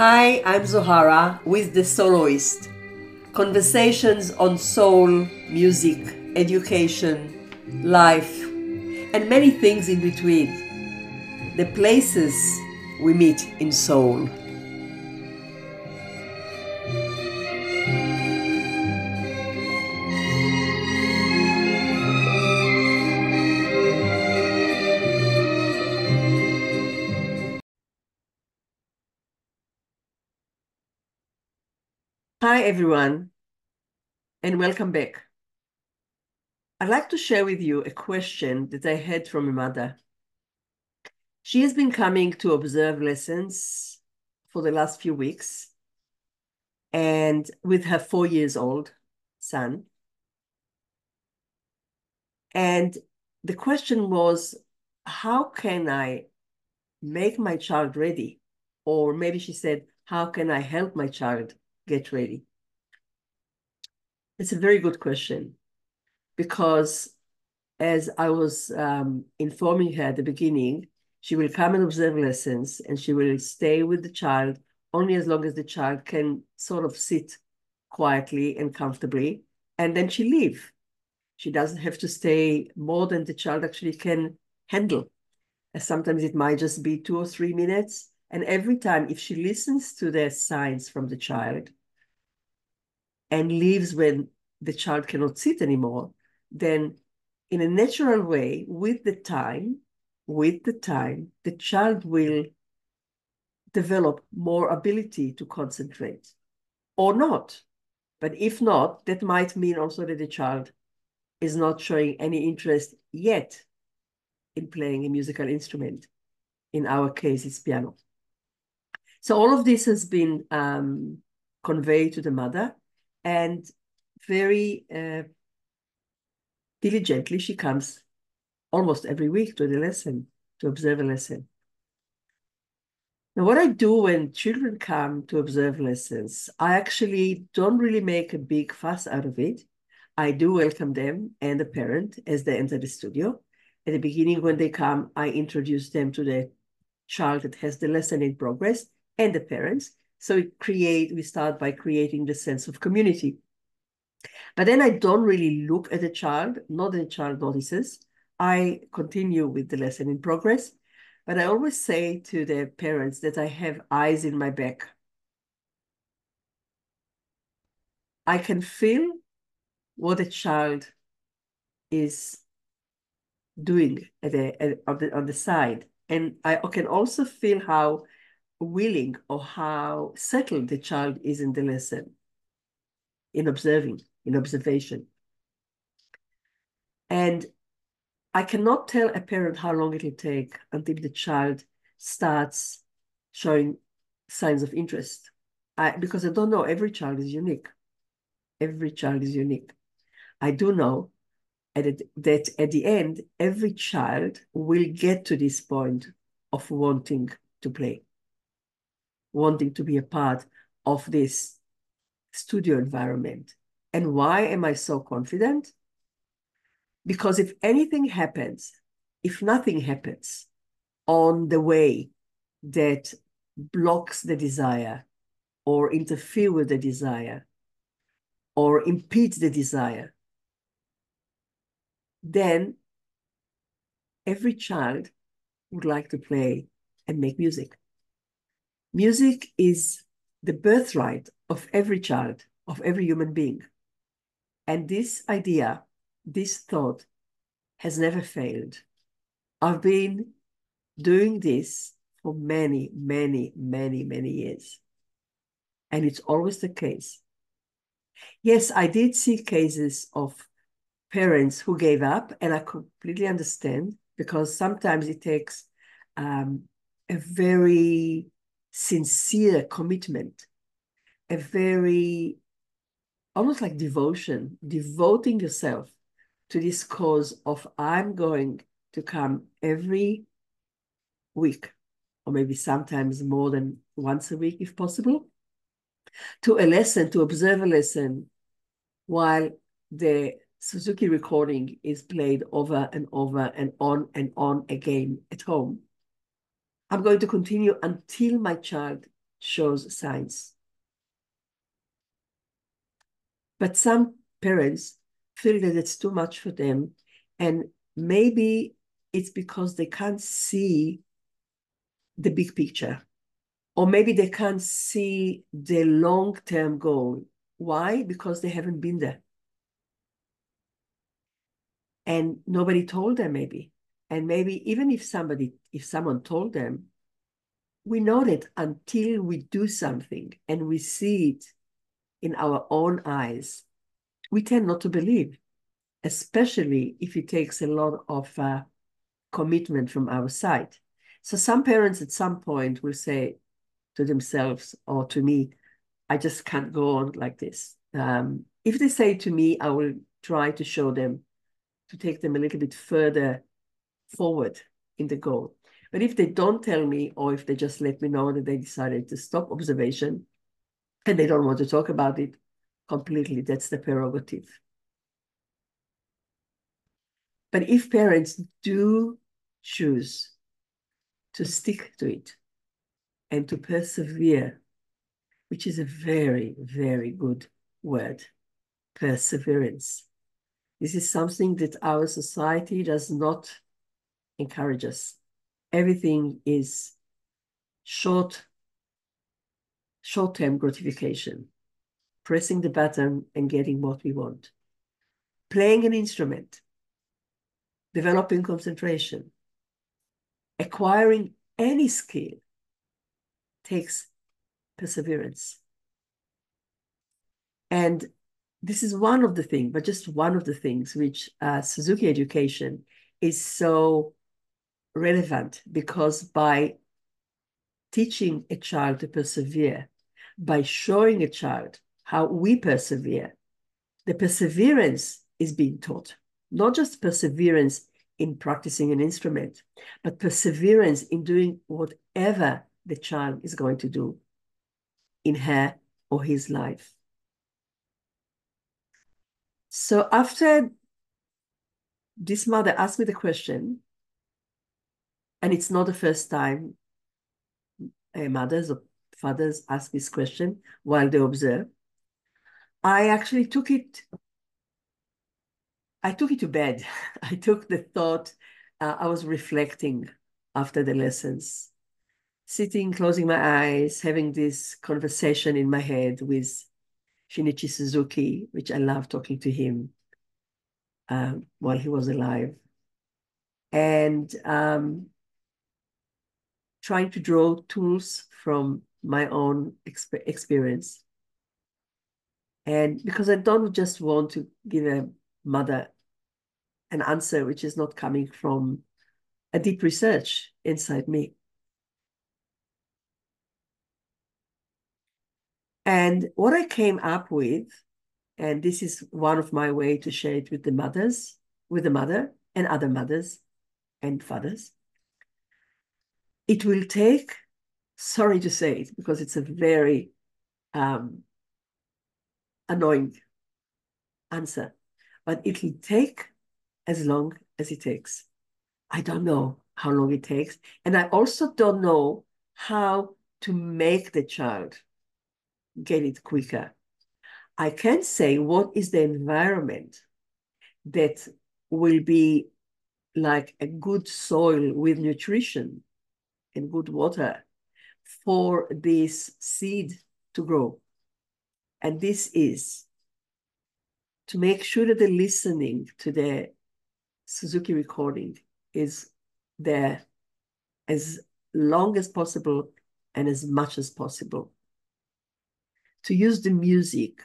Hi, I'm Zohara with The Soloist. Conversations on soul, music, education, life, and many things in between. The places we meet in soul. Hi everyone, and welcome back. I'd like to share with you a question that I had from a mother. She has been coming to observe lessons for the last few weeks, and with her 4-year-old son. And the question was, how can I make my child ready? Or maybe she said, how can I help my child get ready? It's a very good question, because as I was informing her at the beginning, she will come and observe lessons, and she will stay with the child only as long as the child can sort of sit quietly and comfortably, and then she leave. She doesn't have to stay more than the child actually can handle. Sometimes it might just be 2 or 3 minutes. And every time, if she listens to the signs from the child and leaves when the child cannot sit anymore, then in a natural way, with the time, the child will develop more ability to concentrate, or not. But if not, that might mean also that the child is not showing any interest yet in playing a musical instrument. In our case, it's piano. So all of this has been conveyed to the mother, and very diligently she comes almost every week to the lesson, to observe a lesson. Now, what I do when children come to observe lessons, I actually don't really make a big fuss out of it. I do welcome them and the parent as they enter the studio. At the beginning, when they come, I introduce them to the child that has the lesson in progress, and the parents. So we start by creating the sense of community. But then I don't really look at the child, not that the child notices. I continue with the lesson in progress, but I always say to the parents that I have eyes in my back. I can feel what a child is doing on the side. And I can also feel how willing or how settled the child is in the lesson, in observation. And I cannot tell a parent how long it will take until the child starts showing signs of interest. Because I don't know, every child is unique. Every child is unique. I do know that at the end, every child will get to this point of wanting to play, wanting to be a part of this studio environment. And why am I so confident? Because if anything happens, if nothing happens on the way that blocks the desire or interferes with the desire or impedes the desire, then every child would like to play and make music. Music is the birthright of every child, of every human being. And this idea, this thought, has never failed. I've been doing this for many, many, many, many years. And it's always the case. Yes, I did see cases of parents who gave up, and I completely understand, because sometimes it takes a very sincere commitment, a very, almost like devotion, devoting yourself to this cause of I'm going to come every week, or maybe sometimes more than once a week if possible, to a lesson, to observe a lesson while the Suzuki recording is played over and over and on again at home. I'm going to continue until my child shows signs. But some parents feel that it's too much for them, and maybe it's because they can't see the big picture, or maybe they can't see the long-term goal. Why? Because they haven't been there. And nobody told them maybe. And maybe even if someone told them, we know that until we do something and we see it in our own eyes, we tend not to believe, especially if it takes a lot of commitment from our side. So some parents at some point will say to themselves or to me, I just can't go on like this. If they say to me, I will try to show them, to take them a little bit further forward in the goal. But if they don't tell me, or if they just let me know that they decided to stop observation and they don't want to talk about it completely, that's the prerogative. But if parents do choose to stick to it and to persevere, which is a very, very good word, perseverance. This is something that our society does not encourage us. Everything is short-term gratification, pressing the button and getting what we want, playing an instrument, developing concentration, acquiring any skill takes perseverance. And this is one of the things, but just one of the things which Suzuki education is so relevant, because by teaching a child to persevere, by showing a child how we persevere, the perseverance is being taught. Not just perseverance in practicing an instrument, but perseverance in doing whatever the child is going to do in her or his life. So after this mother asked me the question, and it's not the first time mothers or fathers ask this question while they observe, I actually took it. I took it to bed. I took the thought. I was reflecting after the lessons, sitting, closing my eyes, having this conversation in my head with Shinichi Suzuki, which I love talking to him while he was alive, and trying to draw tools from my own experience. And because I don't just want to give a mother an answer which is not coming from a deep research inside me. And what I came up with, and this is one of my way to share it with the mothers, with the mother and other mothers and fathers, it will take, sorry to say it, because it's a very annoying answer, but it will take as long as it takes. I don't know how long it takes. And I also don't know how to make the child get it quicker. I can say what is the environment that will be like a good soil with nutrition and good water for this seed to grow. And this is to make sure that the listening to the Suzuki recording is there as long as possible and as much as possible. To use the music,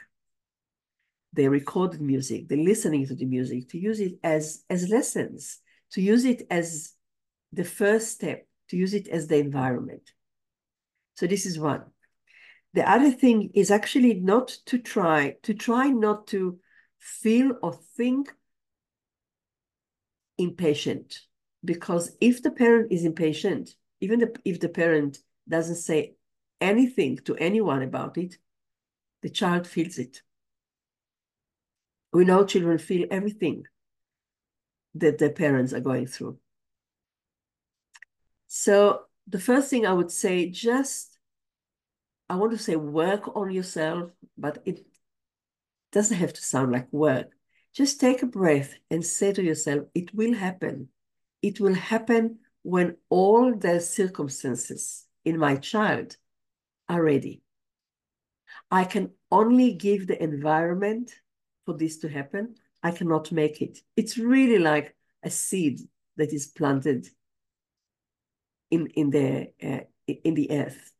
the recorded music, the listening to the music, to use it as lessons, to use it as the first step, to use it as the environment. So this is one. The other thing is actually not to try not to feel or think impatient, because if the parent is impatient, even if the parent doesn't say anything to anyone about it, the child feels it. We know children feel everything that their parents are going through. So the first thing I would say, just I want to say work on yourself, but it doesn't have to sound like work. Just take a breath and say to yourself, it will happen. It will happen when all the circumstances in my child are ready. I can only give the environment for this to happen. I cannot make it. It's really like a seed that is planted in the earth.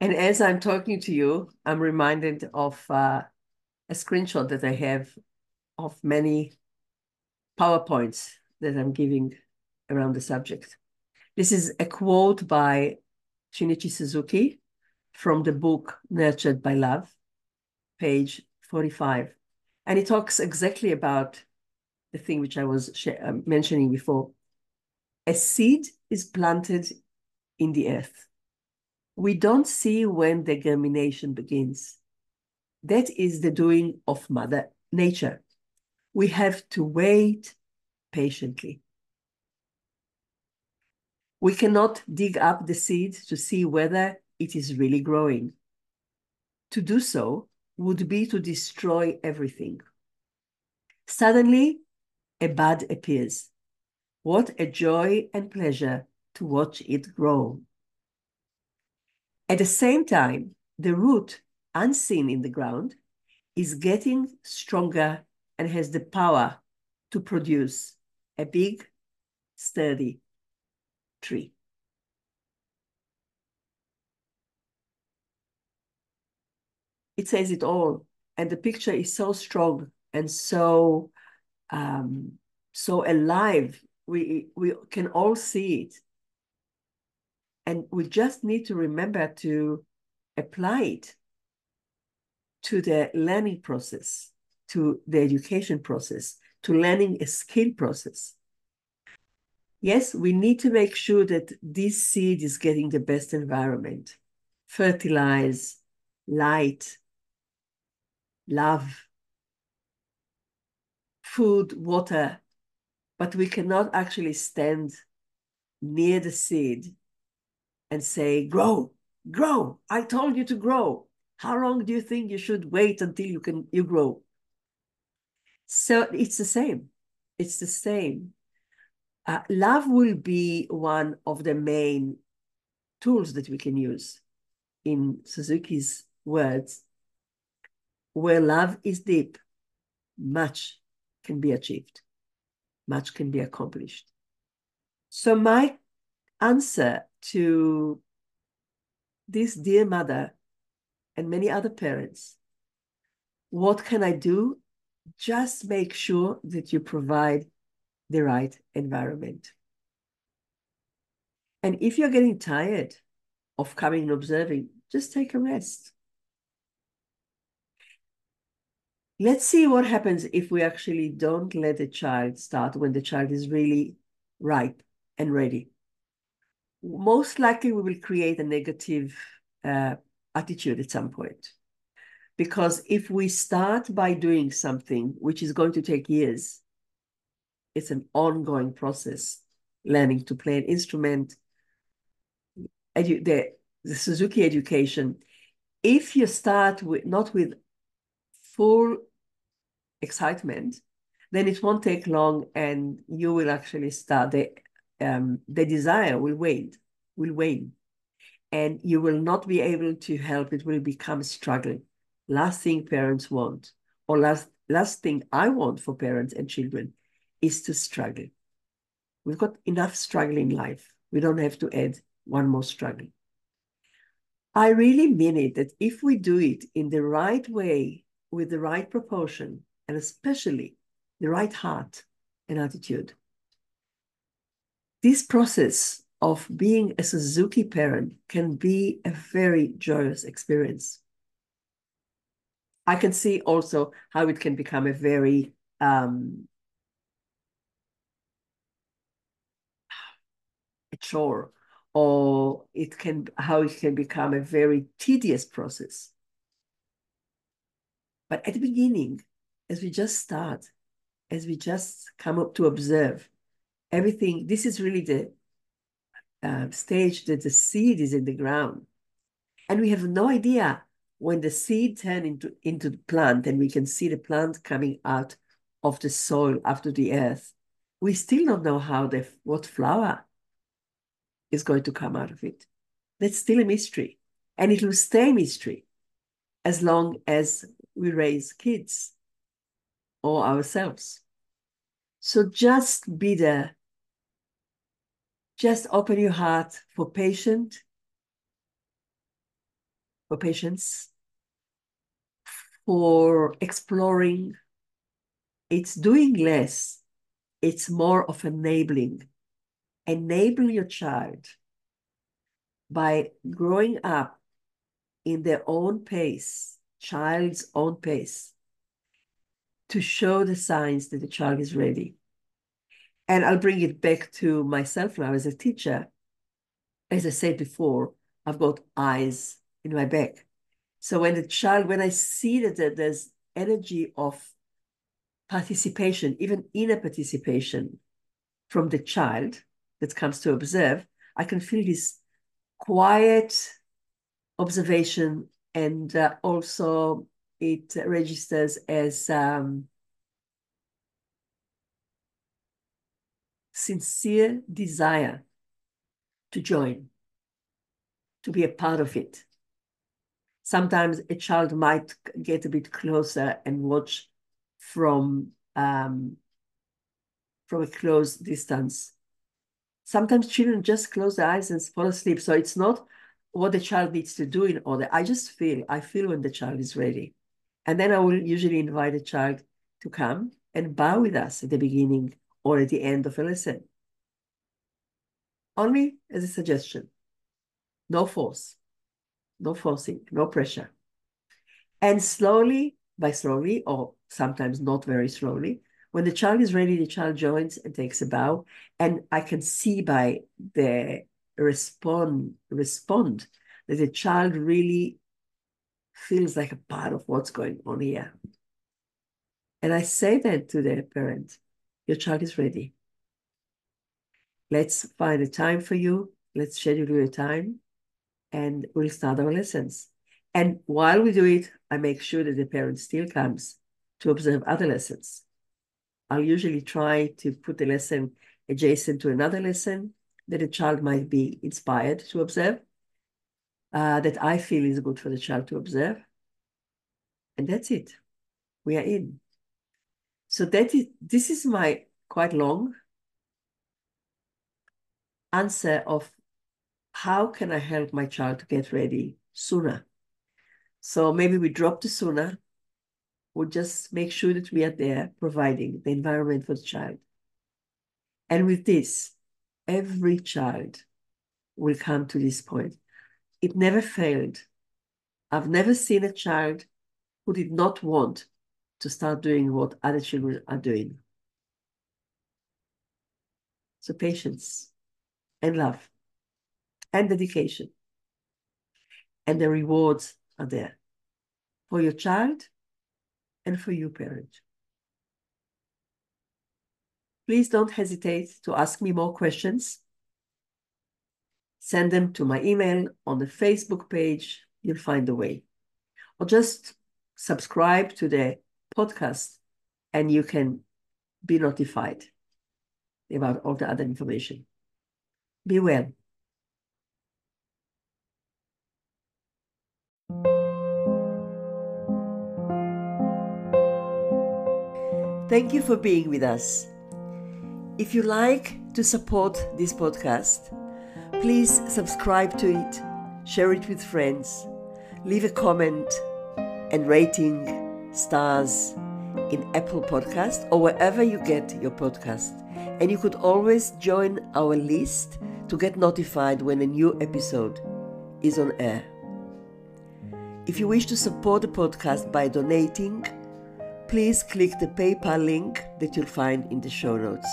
And as I'm talking to you, I'm reminded of a screenshot that I have of many PowerPoints that I'm giving around the subject. This is a quote by Shinichi Suzuki from the book Nurtured by Love, page 45. And it talks exactly about the thing which I was mentioning before. A seed is planted in the earth. We don't see when the germination begins. That is the doing of Mother Nature. We have to wait patiently. We cannot dig up the seed to see whether it is really growing. To do so would be to destroy everything. Suddenly, a bud appears. What a joy and pleasure to watch it grow. At the same time, the root, unseen in the ground, is getting stronger and has the power to produce a big, sturdy tree. It says it all, and the picture is so strong and so so alive. We can all see it. And we just need to remember to apply it to the learning process, to the education process, to learning a skill process. Yes, we need to make sure that this seed is getting the best environment, fertilize, light, love, food, water, but we cannot actually stand near the seed and say, grow, grow, I told you to grow. How long do you think you should wait until you grow? So it's the same. It's the same. Love will be one of the main tools that we can use. In Suzuki's words, where love is deep, much can be achieved. Much can be accomplished. So my answer to this dear mother and many other parents, what can I do? Just make sure that you provide the right environment. And if you're getting tired of coming and observing, just take a rest. Let's see what happens if we actually don't let the child start when the child is really ripe and ready. Most likely we will create a negative attitude at some point. Because if we start by doing something which is going to take years, it's an ongoing process. Learning to play an instrument, the Suzuki education. If you start with not with full excitement, then it won't take long and you will actually start the desire will wane, and you will not be able to help. It will become a struggle. Last thing parents want, or last thing I want for parents and children, is to struggle. We've got enough struggle in life. We don't have to add one more struggle. I really mean it that if we do it in the right way, with the right proportion, and especially the right heart and attitude, this process of being a Suzuki parent can be a very joyous experience. I can see also how it can become a very a chore, or how it can become a very tedious process. But at the beginning, as we just start, as we just come up to observe everything, this is really the stage that the seed is in the ground. And we have no idea when the seed turns into the plant, and we can see the plant coming out of the soil, after the earth. We still don't know how what flower is going to come out of it. That's still a mystery. And it will stay a mystery as long as we raise kids or ourselves. So just be there. Just open your heart for patience, for exploring. It's doing less. It's more of enabling. Enable your child by growing up in their own pace, child's own pace, to show the signs that the child is ready. And I'll bring it back to myself now as a teacher. As I said before, I've got eyes in my back. So when the child, when I see that there's energy of participation, even inner participation from the child that comes to observe, I can feel this quiet observation, and also it registers as sincere desire to join, to be a part of it. Sometimes a child might get a bit closer and watch from a close distance. Sometimes children just close their eyes and fall asleep. So it's not what the child needs to do in order. I feel when the child is ready. And then I will usually invite a child to come and bow with us at the beginning or at the end of a lesson. Only as a suggestion. No force, no forcing, no pressure. And slowly, by slowly, or sometimes not very slowly, when the child is ready, the child joins and takes a bow. And I can see by the respond that the child really feels like a part of what's going on here. And I say that to the parent, your child is ready. Let's find a time for you. Let's schedule your time, and we'll start our lessons. And while we do it, I make sure that the parent still comes to observe other lessons. I'll usually try to put the lesson adjacent to another lesson that a child might be inspired to observe, that I feel is good for the child to observe. And that's it. We are in. So that is, this is my quite long answer of how can I help my child to get ready sooner. So maybe we drop the sooner. We'll just make sure that we are there providing the environment for the child. And with this, every child will come to this point. It never failed. I've never seen a child who did not want to start doing what other children are doing. So patience and love and dedication. And the rewards are there for your child and for you, parent. Please don't hesitate to ask me more questions. Send them to my email, on the Facebook page, you'll find a way. Or just subscribe to the podcast and you can be notified about all the other information. Be well. Thank you for being with us. If you like to support this podcast, please subscribe to it, share it with friends, leave a comment and rating, stars in Apple Podcast or wherever you get your podcast. And you could always join our list to get notified when a new episode is on air. If you wish to support the podcast by donating, please click the PayPal link that you'll find in the show notes.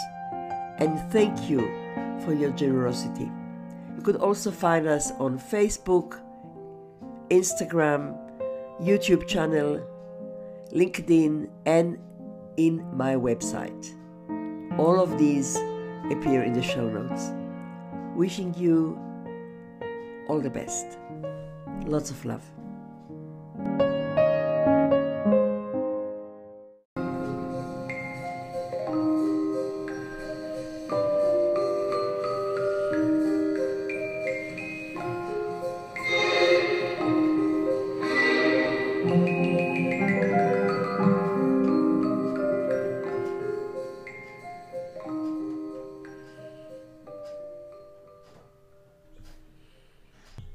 And thank you for your generosity. You could also find us on Facebook, Instagram, YouTube channel, LinkedIn, and in my website. All of these appear in the show notes. wishing you all the best. Lots of love.